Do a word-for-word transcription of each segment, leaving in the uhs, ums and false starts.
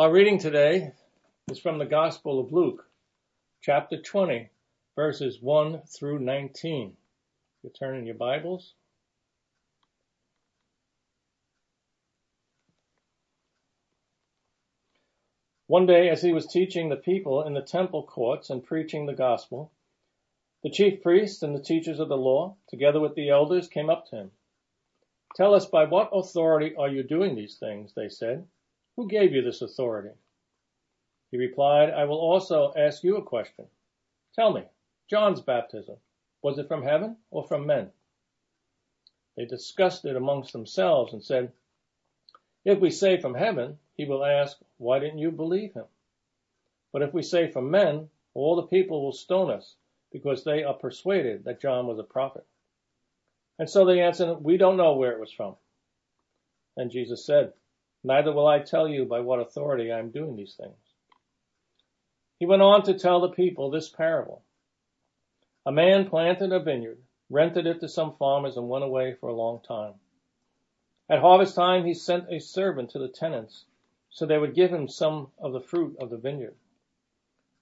Our reading today is from the Gospel of Luke, chapter twenty, verses one through nineteen. You turn in your Bibles. One day, as he was teaching the people in the temple courts and preaching the gospel, the chief priests and the teachers of the law, together with the elders, came up to him. "Tell us, by what authority are you doing these things?" they said. "Who gave you this authority?" He replied, "I will also ask you a question. Tell me, John's baptism, was it from heaven or from men?" They discussed it amongst themselves and said, "If we say from heaven, he will ask, why didn't you believe him? But if we say from men, all the people will stone us, because they are persuaded that John was a prophet." And so they answered, "We don't know where it was from." And Jesus said, "Neither will I tell you by what authority I am doing these things." He went on to tell the people this parable. A man planted a vineyard, rented it to some farmers, and went away for a long time. At harvest time, he sent a servant to the tenants, so they would give him some of the fruit of the vineyard.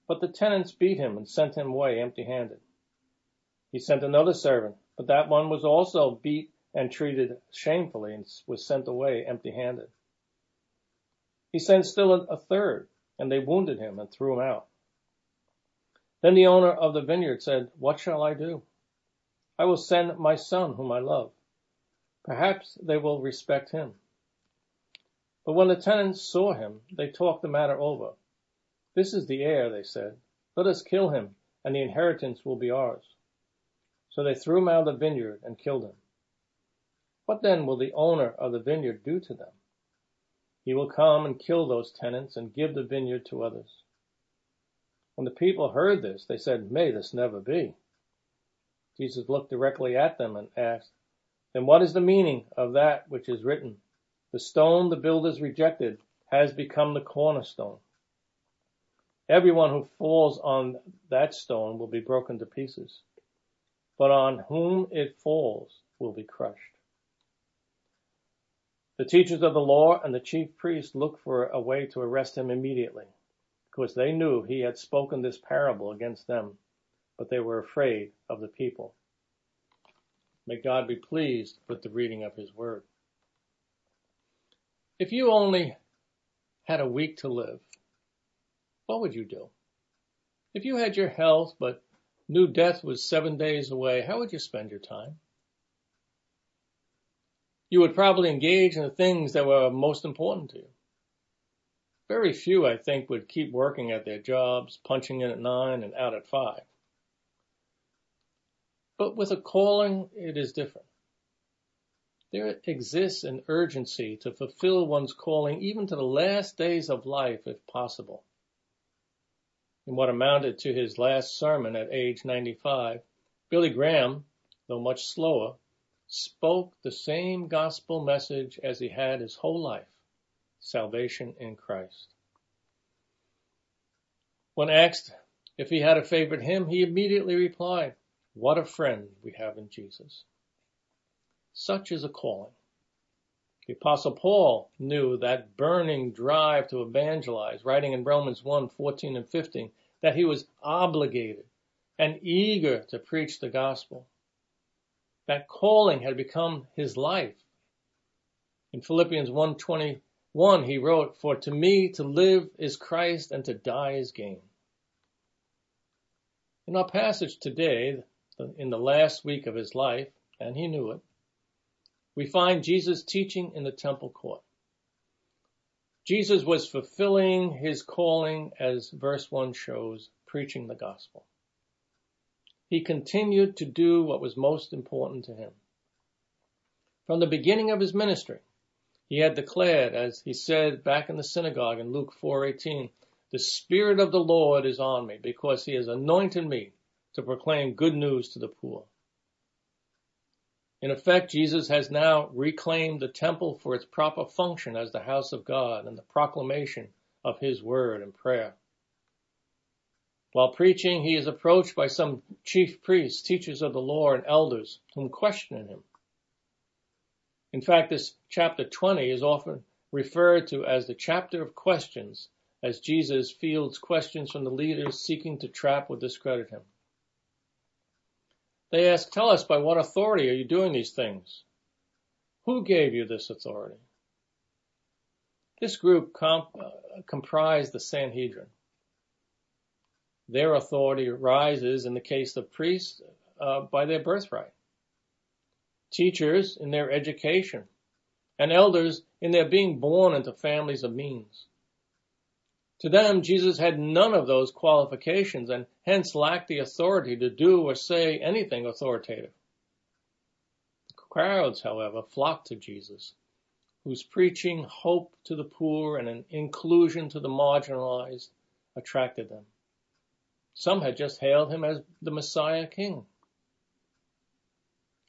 But the tenants beat him and sent him away empty-handed. He sent another servant, but that one was also beat and treated shamefully and was sent away empty-handed. He sent still a third, and they wounded him and threw him out. Then the owner of the vineyard said, "What shall I do? I will send my son whom I love. Perhaps they will respect him." But when the tenants saw him, they talked the matter over. "This is the heir," they said. "Let us kill him, and the inheritance will be ours." So they threw him out of the vineyard and killed him. What then will the owner of the vineyard do to them? He will come and kill those tenants and give the vineyard to others. When the people heard this, they said, "May this never be." Jesus looked directly at them and asked, "Then what is the meaning of that which is written? The stone the builders rejected has become the cornerstone. Everyone who falls on that stone will be broken to pieces, but on whom it falls will be crushed." The teachers of the law and the chief priests looked for a way to arrest him immediately, because they knew he had spoken this parable against them, but they were afraid of the people. May God be pleased with the reading of his word. If you only had a week to live, what would you do? If you had your health, but knew death was seven days away, how would you spend your time? You would probably engage in the things that were most important to you. Very few, I think, would keep working at their jobs, punching in at nine and out at five. But with a calling, it is different. There exists an urgency to fulfill one's calling even to the last days of life, if possible. In what amounted to his last sermon at age ninety-five, Billy Graham, though much slower, spoke the same gospel message as he had his whole life, salvation in Christ. When asked if he had a favorite hymn, he immediately replied, "What a friend we have in Jesus." Such is a calling. The Apostle Paul knew that burning drive to evangelize, writing in Romans one, fourteen and fifteen, that he was obligated and eager to preach the gospel. That calling had become his life. In Philippians one twenty-one, he wrote, "For to me to live is Christ, and to die is gain." In our passage today, in the last week of his life, and he knew it, we find Jesus teaching in the temple court. Jesus was fulfilling his calling, as verse one shows, preaching the gospel. He continued to do what was most important to him. From the beginning of his ministry, he had declared, as he said back in the synagogue in Luke four eighteen, "The Spirit of the Lord is on me, because he has anointed me to proclaim good news to the poor." In effect, Jesus has now reclaimed the temple for its proper function as the house of God and the proclamation of his word and prayer. While preaching, he is approached by some chief priests, teachers of the law, and elders whom question him. In fact, this chapter twenty is often referred to as the chapter of questions, as Jesus fields questions from the leaders seeking to trap or discredit him. They ask, tell us, by what authority are you doing these things? Who gave you this authority? This group comp- uh, comprised the Sanhedrin. Their authority rises, in the case of priests, uh, by their birthright, teachers in their education, and elders in their being born into families of means. To them, Jesus had none of those qualifications and hence lacked the authority to do or say anything authoritative. Crowds, however, flocked to Jesus, whose preaching hope to the poor and an inclusion to the marginalized attracted them. Some had just hailed him as the Messiah King.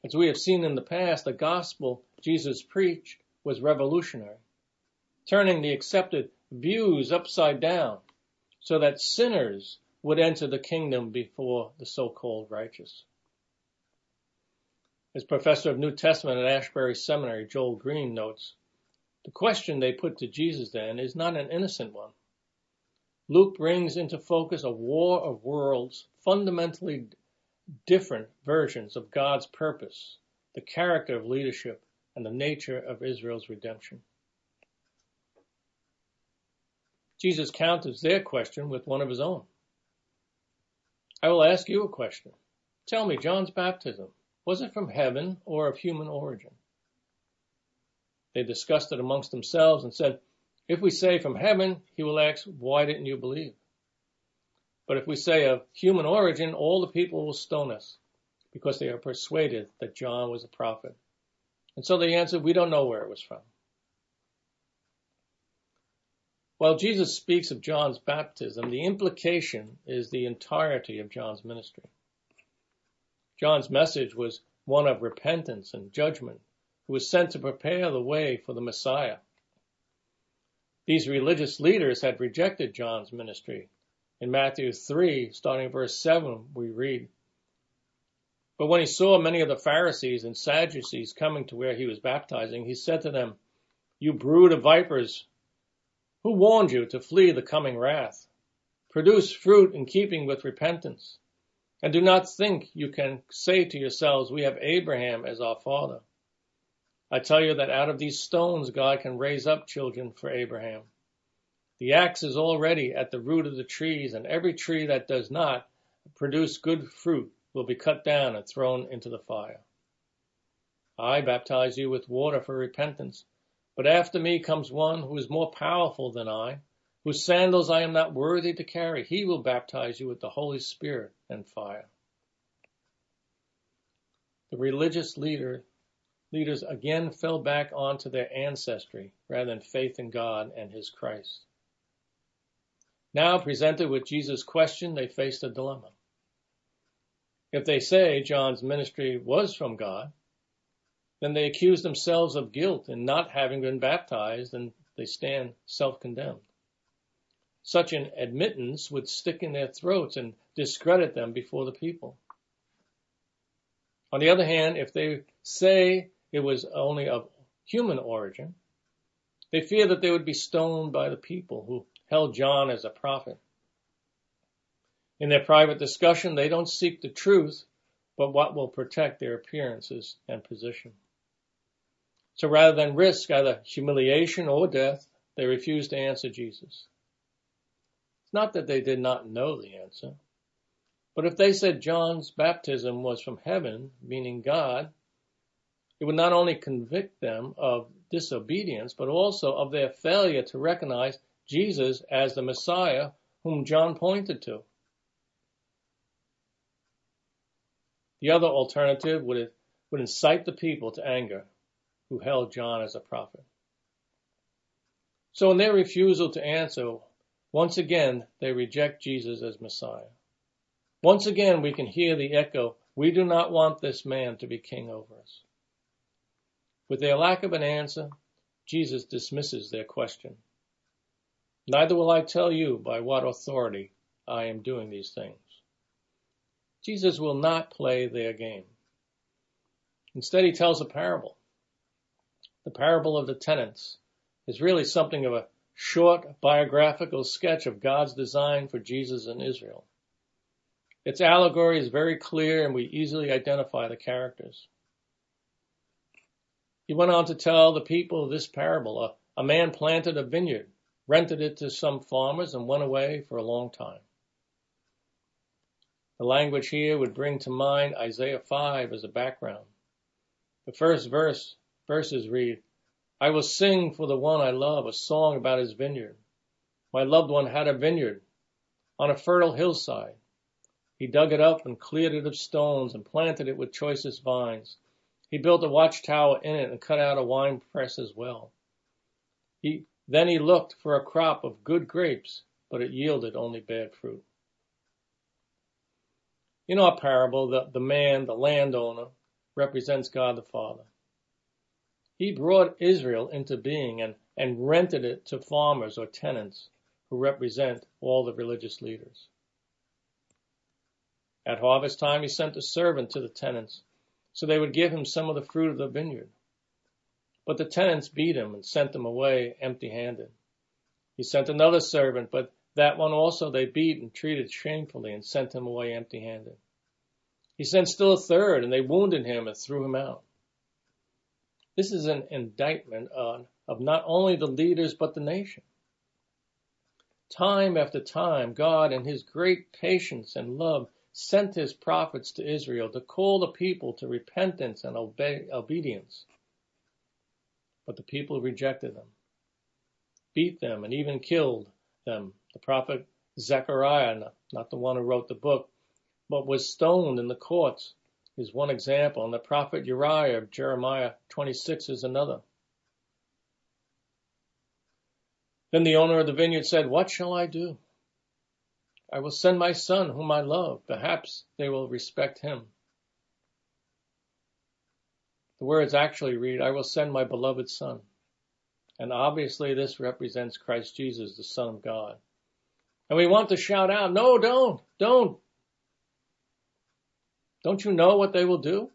As we have seen in the past, the gospel Jesus preached was revolutionary, turning the accepted views upside down so that sinners would enter the kingdom before the so-called righteous. As professor of New Testament at Ashbury Seminary, Joel Green, notes, the question they put to Jesus then is not an innocent one. Luke brings into focus a war of worlds, fundamentally different versions of God's purpose, the character of leadership, and the nature of Israel's redemption. Jesus counters their question with one of his own. I will ask you a question. Tell me, John's baptism, was it from heaven or of human origin? They discussed it amongst themselves and said, if we say from heaven, he will ask, why didn't you believe? But if we say of human origin, all the people will stone us because they are persuaded that John was a prophet. And so they answered, we don't know where it was from. While Jesus speaks of John's baptism, the implication is the entirety of John's ministry. John's message was one of repentance and judgment, who was sent to prepare the way for the Messiah. These religious leaders had rejected John's ministry. In Matthew three, starting verse seven, we read, but when he saw many of the Pharisees and Sadducees coming to where he was baptizing, he said to them, you brood of vipers, who warned you to flee the coming wrath? Produce fruit in keeping with repentance. And do not think you can say to yourselves, we have Abraham as our father. I tell you that out of these stones God can raise up children for Abraham. The axe is already at the root of the trees, and every tree that does not produce good fruit will be cut down and thrown into the fire. I baptize you with water for repentance. But after me comes one who is more powerful than I, whose sandals I am not worthy to carry. He will baptize you with the Holy Spirit and fire. The religious leader, leaders again fell back onto their ancestry rather than faith in God and his Christ. Now presented with Jesus' question, they faced a dilemma. If they say John's ministry was from God, then they accuse themselves of guilt in not having been baptized, and they stand self-condemned. Such an admittance would stick in their throats and discredit them before the people. On the other hand, if they say it was only of human origin, they fear that they would be stoned by the people who held John as a prophet. In their private discussion, they don't seek the truth, but what will protect their appearances and position. So rather than risk either humiliation or death, they refused to answer Jesus. It's not that they did not know the answer, but if they said John's baptism was from heaven, meaning God, it would not only convict them of disobedience, but also of their failure to recognize Jesus as the Messiah whom John pointed to. The other alternative would, would incite the people to anger who held John as a prophet. So in their refusal to answer, once again, they reject Jesus as Messiah. Once again, we can hear the echo, we do not want this man to be king over us. With their lack of an answer, Jesus dismisses their question. Neither will I tell you by what authority I am doing these things. Jesus will not play their game. Instead, he tells a parable, the parable of the tenants, is really something of a short biographical sketch of God's design for Jesus and Israel. Its allegory is very clear, and we easily identify the characters. He went on to tell the people this parable. A, a man planted a vineyard, rented it to some farmers, and went away for a long time. The language here would bring to mind Isaiah five as a background. The first verse verses read, "I will sing for the one I love a song about his vineyard. My loved one had a vineyard on a fertile hillside. He dug it up and cleared it of stones and planted it with choicest vines. He built a watchtower in it and cut out a wine press as well. He, then he looked for a crop of good grapes, but it yielded only bad fruit." In our parable, the, the man, the landowner, represents God the Father. He brought Israel into being and, and rented it to farmers or tenants who represent all the religious leaders. At harvest time, he sent a servant to the tenants so they would give him some of the fruit of the vineyard. But the tenants beat him and sent them away empty-handed. He sent another servant, but that one also they beat and treated shamefully and sent him away empty-handed. He sent still a third, and they wounded him and threw him out. This is an indictment of, of not only the leaders but the nation. Time after time, God, in his great patience and love, sent his prophets to Israel to call the people to repentance and obey, obedience. But the people rejected them, beat them, and even killed them. The prophet Zechariah, not the one who wrote the book, but was stoned in the courts, is one example, and the prophet Uriah of Jeremiah twenty-six is another. Then the owner of the vineyard said, "What shall I do? I will send my son whom I love. Perhaps they will respect him." The words actually read, "I will send my beloved son." And obviously this represents Christ Jesus, the Son of God. And we want to shout out, "No, don't, don't. Don't you know what they will do?"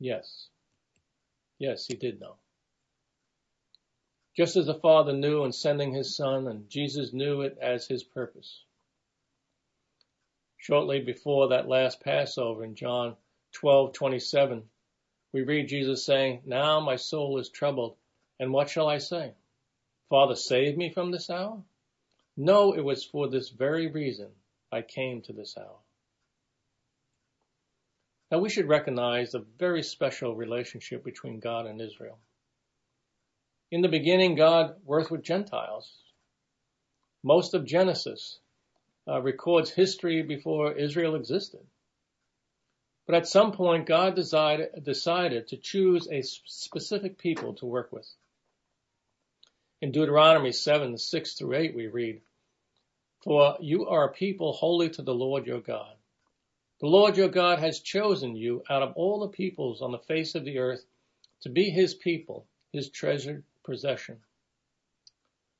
Yes. Yes, he did know. Just as the Father knew in sending his Son, and Jesus knew it as his purpose. Shortly before that last Passover in John twelve twenty-seven, we read Jesus saying, "Now my soul is troubled, and what shall I say? Father, save me from this hour? No, it was for this very reason I came to this hour." Now, we should recognize the very special relationship between God and Israel. In the beginning, God worked with Gentiles. Most of Genesis uh, records history before Israel existed. But at some point, God decided, decided to choose a specific people to work with. In Deuteronomy seven, six through eight, we read, "For you are a people holy to the Lord your God. The Lord your God has chosen you out of all the peoples on the face of the earth to be his people, his treasured possession.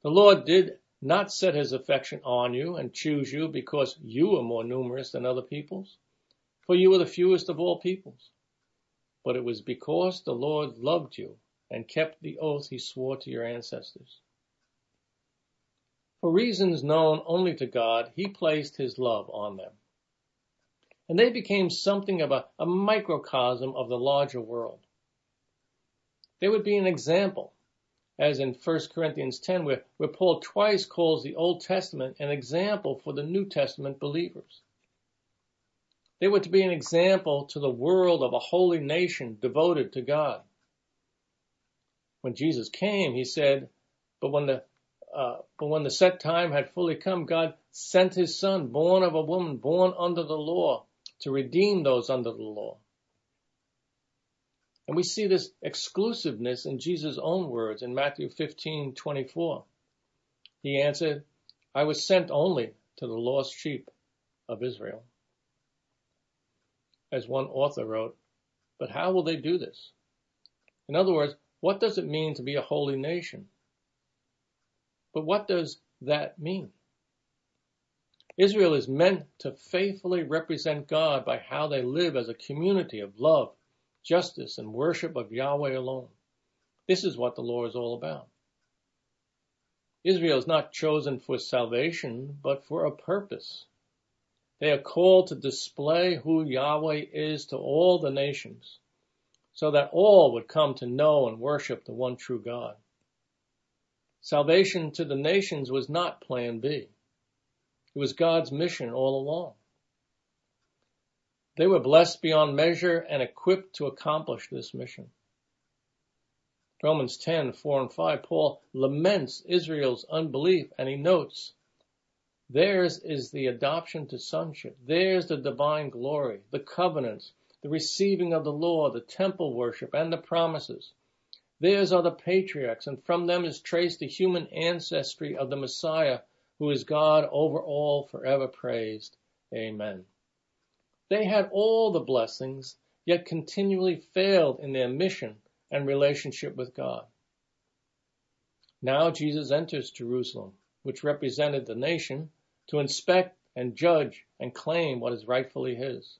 The Lord did not set his affection on you and choose you because you were more numerous than other peoples, for you were the fewest of all peoples. But it was because the Lord loved you and kept the oath he swore to your ancestors." For reasons known only to God, he placed his love on them. And they became something of a, a microcosm of the larger world. They would be an example, as in First Corinthians ten, where, where Paul twice calls the Old Testament an example for the New Testament believers. They were to be an example to the world of a holy nation devoted to God. When Jesus came, he said, but when the Uh, but when the set time had fully come, God sent his son, born of a woman, born under the law, to redeem those under the law. And we see this exclusiveness in Jesus' own words in Matthew fifteen twenty-four. He answered, "I was sent only to the lost sheep of Israel." As one author wrote, "But how will they do this?" In other words, what does it mean to be a holy nation? But what does that mean? Israel is meant to faithfully represent God by how they live as a community of love, justice, and worship of Yahweh alone. This is what the law is all about. Israel is not chosen for salvation, but for a purpose. They are called to display who Yahweh is to all the nations, so that all would come to know and worship the one true God. Salvation to the nations was not plan B. It was God's mission all along. They were blessed beyond measure and equipped to accomplish this mission. Romans ten, four and five, Paul laments Israel's unbelief, and he notes, theirs is the adoption to sonship. Theirs the divine glory, the covenants, the receiving of the law, the temple worship, and the promises. Theirs are the patriarchs, and from them is traced the human ancestry of the Messiah, who is God over all, forever praised. Amen. They had all the blessings, yet continually failed in their mission and relationship with God. Now Jesus enters Jerusalem, which represented the nation, to inspect and judge and claim what is rightfully his.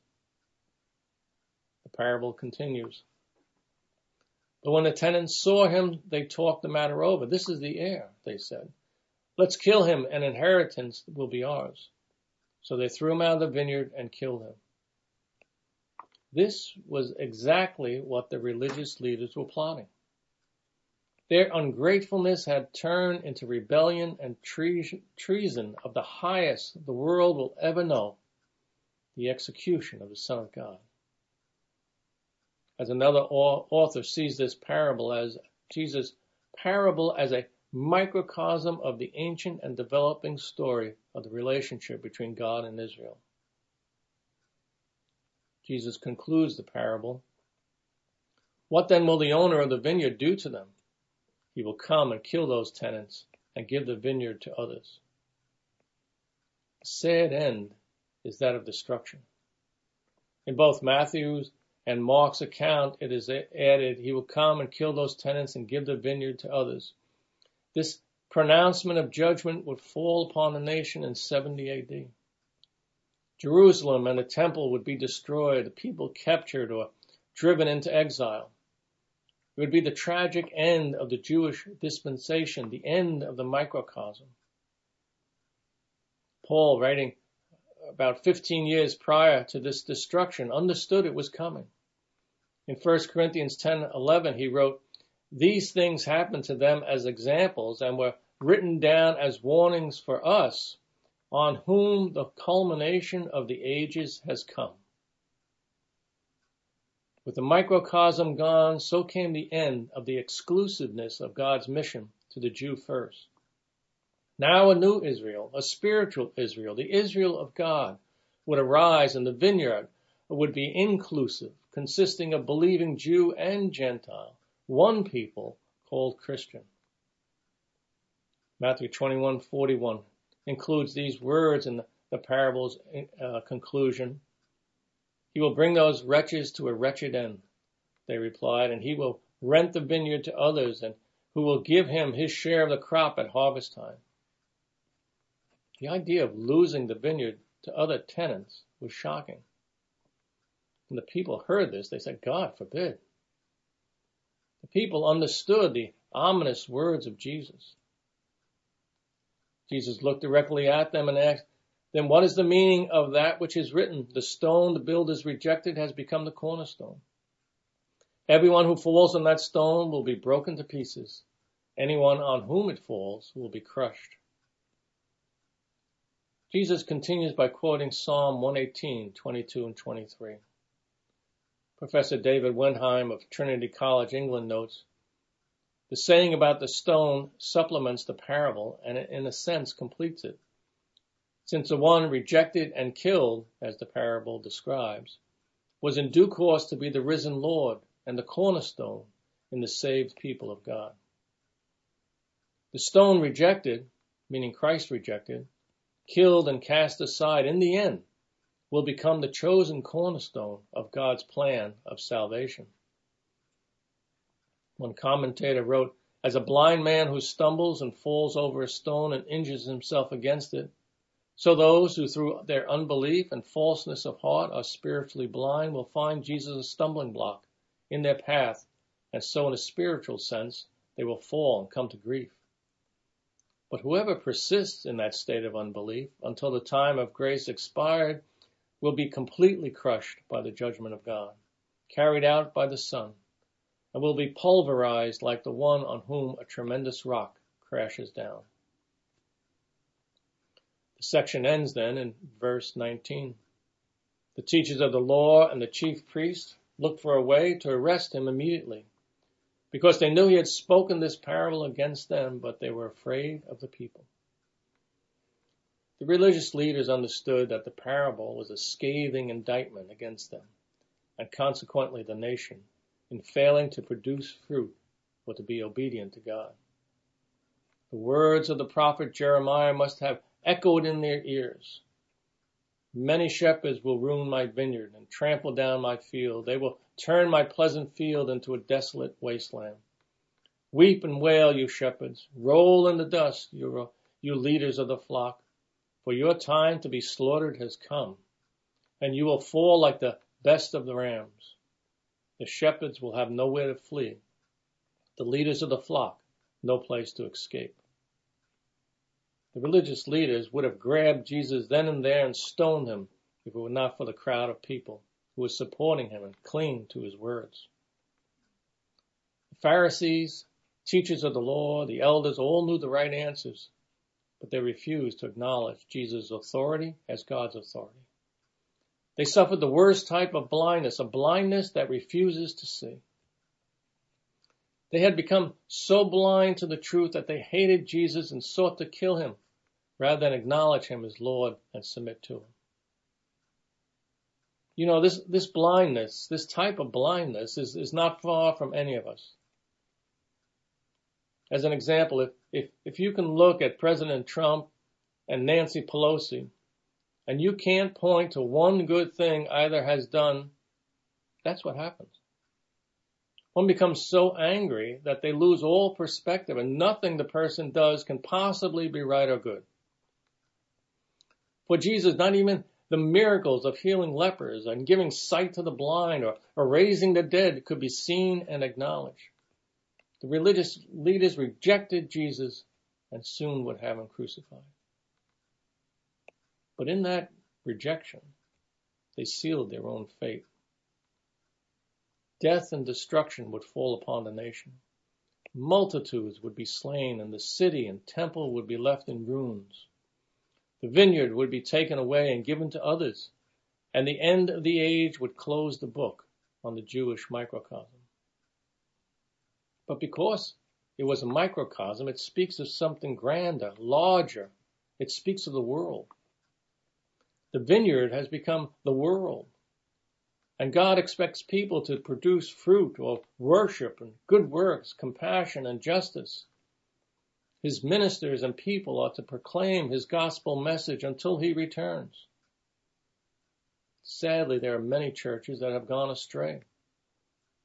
The parable continues. But when the tenants saw him, they talked the matter over. This is the heir, they said. Let's kill him, and inheritance will be ours. So they threw him out of the vineyard and killed him. This was exactly what the religious leaders were plotting. Their ungratefulness had turned into rebellion and treason of the highest the world will ever know, the execution of the Son of God. As another author sees this parable as Jesus' parable as a microcosm of the ancient and developing story of the relationship between God and Israel. Jesus concludes the parable. What then will the owner of the vineyard do to them? He will come and kill those tenants and give the vineyard to others. The sad end is that of destruction. In both Matthew's and Mark's account, it is added, he will come and kill those tenants and give the vineyard to others. This pronouncement of judgment would fall upon the nation in seventy A D. Jerusalem and the temple would be destroyed, the people captured or driven into exile. It would be the tragic end of the Jewish dispensation, the end of the microcosm. Paul, writing about fifteen years prior to this destruction, understood it was coming. In First Corinthians ten eleven, he wrote, these things happened to them as examples and were written down as warnings for us, on whom the culmination of the ages has come. With the microcosm gone, so came the end of the exclusiveness of God's mission to the Jew first. Now a new Israel, a spiritual Israel, the Israel of God, would arise, and the vineyard would be inclusive, consisting of believing Jew and Gentile, one people called Christian. Matthew twenty-one forty-one includes these words in the parable's uh, conclusion. He will bring those wretches to a wretched end, they replied, and he will rent the vineyard to others, and who will give him his share of the crop at harvest time. The idea of losing the vineyard to other tenants was shocking. When the people heard this, they said, God forbid. The people understood the ominous words of Jesus. Jesus looked directly at them and asked, then what is the meaning of that which is written? The stone the builders rejected has become the cornerstone. Everyone who falls on that stone will be broken to pieces. Anyone on whom it falls will be crushed. Jesus continues by quoting Psalm one eighteen, twenty-two and twenty-three. Professor David Wenham of Trinity College, England, notes, the saying about the stone supplements the parable and in a sense completes it. Since the one rejected and killed, as the parable describes, was in due course to be the risen Lord and the cornerstone in the saved people of God. The stone rejected, meaning Christ rejected, killed and cast aside in the end, will become the chosen cornerstone of God's plan of salvation. One commentator wrote, as a blind man who stumbles and falls over a stone and injures himself against it, so those who through their unbelief and falseness of heart are spiritually blind will find Jesus a stumbling block in their path and so in a spiritual sense, they will fall and come to grief. But whoever persists in that state of unbelief until the time of grace expired will be completely crushed by the judgment of God, carried out by the Son, and will be pulverized like the one on whom a tremendous rock crashes down. The section ends then in verse nineteen. The teachers of the law and the chief priests looked for a way to arrest him immediately, because they knew he had spoken this parable against them, but they were afraid of the people. The religious leaders understood that the parable was a scathing indictment against them, and consequently the nation, in failing to produce fruit or to be obedient to God. The words of the prophet Jeremiah must have echoed in their ears. Many shepherds will ruin my vineyard and trample down my field. They will turn my pleasant field into a desolate wasteland. Weep and wail, you shepherds. Roll in the dust, you, you leaders of the flock, for your time to be slaughtered has come, and you will fall like the best of the rams. The shepherds will have nowhere to flee, the leaders of the flock no place to escape. The religious leaders would have grabbed Jesus then and there and stoned him if it were not for the crowd of people who was supporting him and clinging to his words. The Pharisees, teachers of the law, the elders all knew the right answers, but they refused to acknowledge Jesus' authority as God's authority. They suffered the worst type of blindness, a blindness that refuses to see. They had become so blind to the truth that they hated Jesus and sought to kill him rather than acknowledge him as Lord and submit to him. You know, this, this blindness, this type of blindness is, is not far from any of us. As an example, if, if, if you can look at President Trump and Nancy Pelosi and you can't point to one good thing either has done, that's what happens. One becomes so angry that they lose all perspective and nothing the person does can possibly be right or good. For Jesus, not even the miracles of healing lepers and giving sight to the blind or, or raising the dead could be seen and acknowledged. The religious leaders rejected Jesus and soon would have him crucified. But in that rejection, they sealed their own fate. Death and destruction would fall upon the nation. Multitudes would be slain, and the city and temple would be left in ruins. The vineyard would be taken away and given to others, and the end of the age would close the book on the Jewish microcosm. But because it was a microcosm, it speaks of something grander, larger. It speaks of the world. The vineyard has become the world. And God expects people to produce fruit or worship and good works, compassion and justice. His ministers and people are to proclaim his gospel message until he returns. Sadly, there are many churches that have gone astray.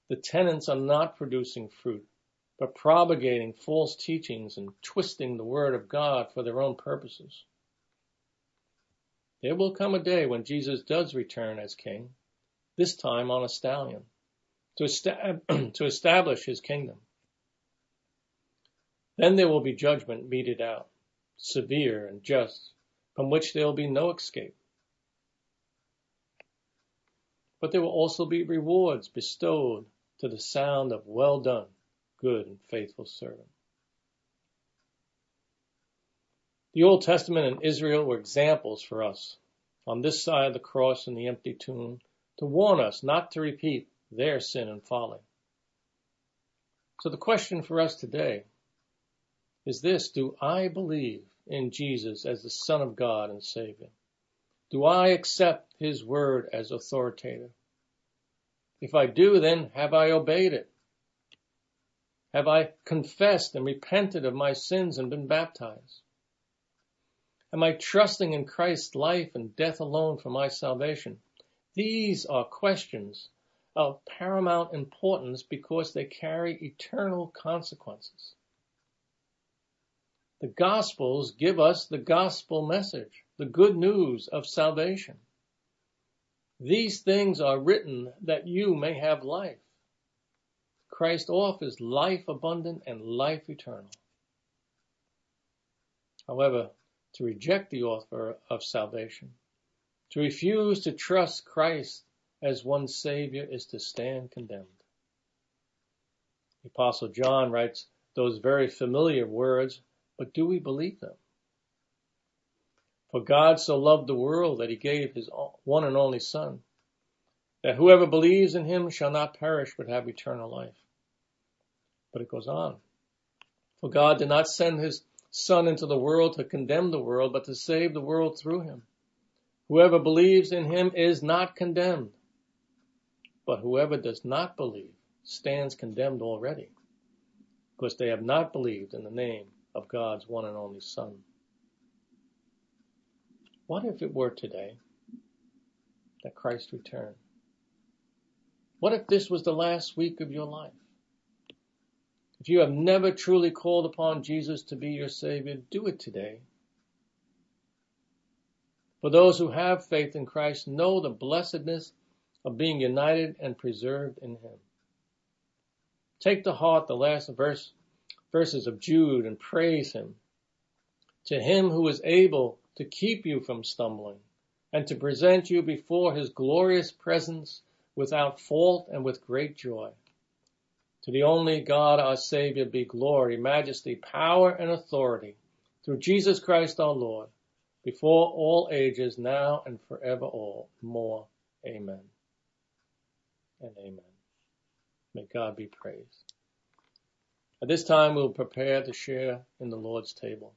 The tenants are not producing fruit, but propagating false teachings and twisting the word of God for their own purposes. There will come a day when Jesus does return as king, this time on a stallion, to, estab- to establish his kingdom. Then there will be judgment meted out, severe and just, from which there will be no escape. But there will also be rewards bestowed to the sound of well done, good and faithful servant. The Old Testament and Israel were examples for us, on this side of the cross and the empty tomb, to warn us not to repeat their sin and folly. So the question for us today is this: do I believe in Jesus as the Son of God and Savior? Do I accept his word as authoritative? If I do, then have I obeyed it? Have I confessed and repented of my sins and been baptized? Am I trusting in Christ's life and death alone for my salvation? These are questions of paramount importance because they carry eternal consequences. The Gospels give us the gospel message, the good news of salvation. These things are written that you may have life. Christ offers life abundant and life eternal. However, to reject the offer of salvation, to refuse to trust Christ as one's Savior, is to stand condemned. The Apostle John writes those very familiar words, but do we believe them? For God so loved the world that he gave his one and only Son, that whoever believes in him shall not perish but have eternal life. But it goes on. For God did not send his Son into the world to condemn the world, but to save the world through him. Whoever believes in him is not condemned, but whoever does not believe stands condemned already, because they have not believed in the name of God's one and only Son. What if it were today that Christ returned? What if this was the last week of your life? If you have never truly called upon Jesus to be your Savior, do it today. For those who have faith in Christ know the blessedness of being united and preserved in him. Take to heart the last verse, verses of Jude and praise him. To him who is able to keep you from stumbling and to present you before his glorious presence without fault and with great joy. To the only God our Savior be glory, majesty, power, and authority through Jesus Christ our Lord, before all ages, now and forever all more. Amen and amen. May God be praised. At this time, we'll prepare to share in the Lord's table.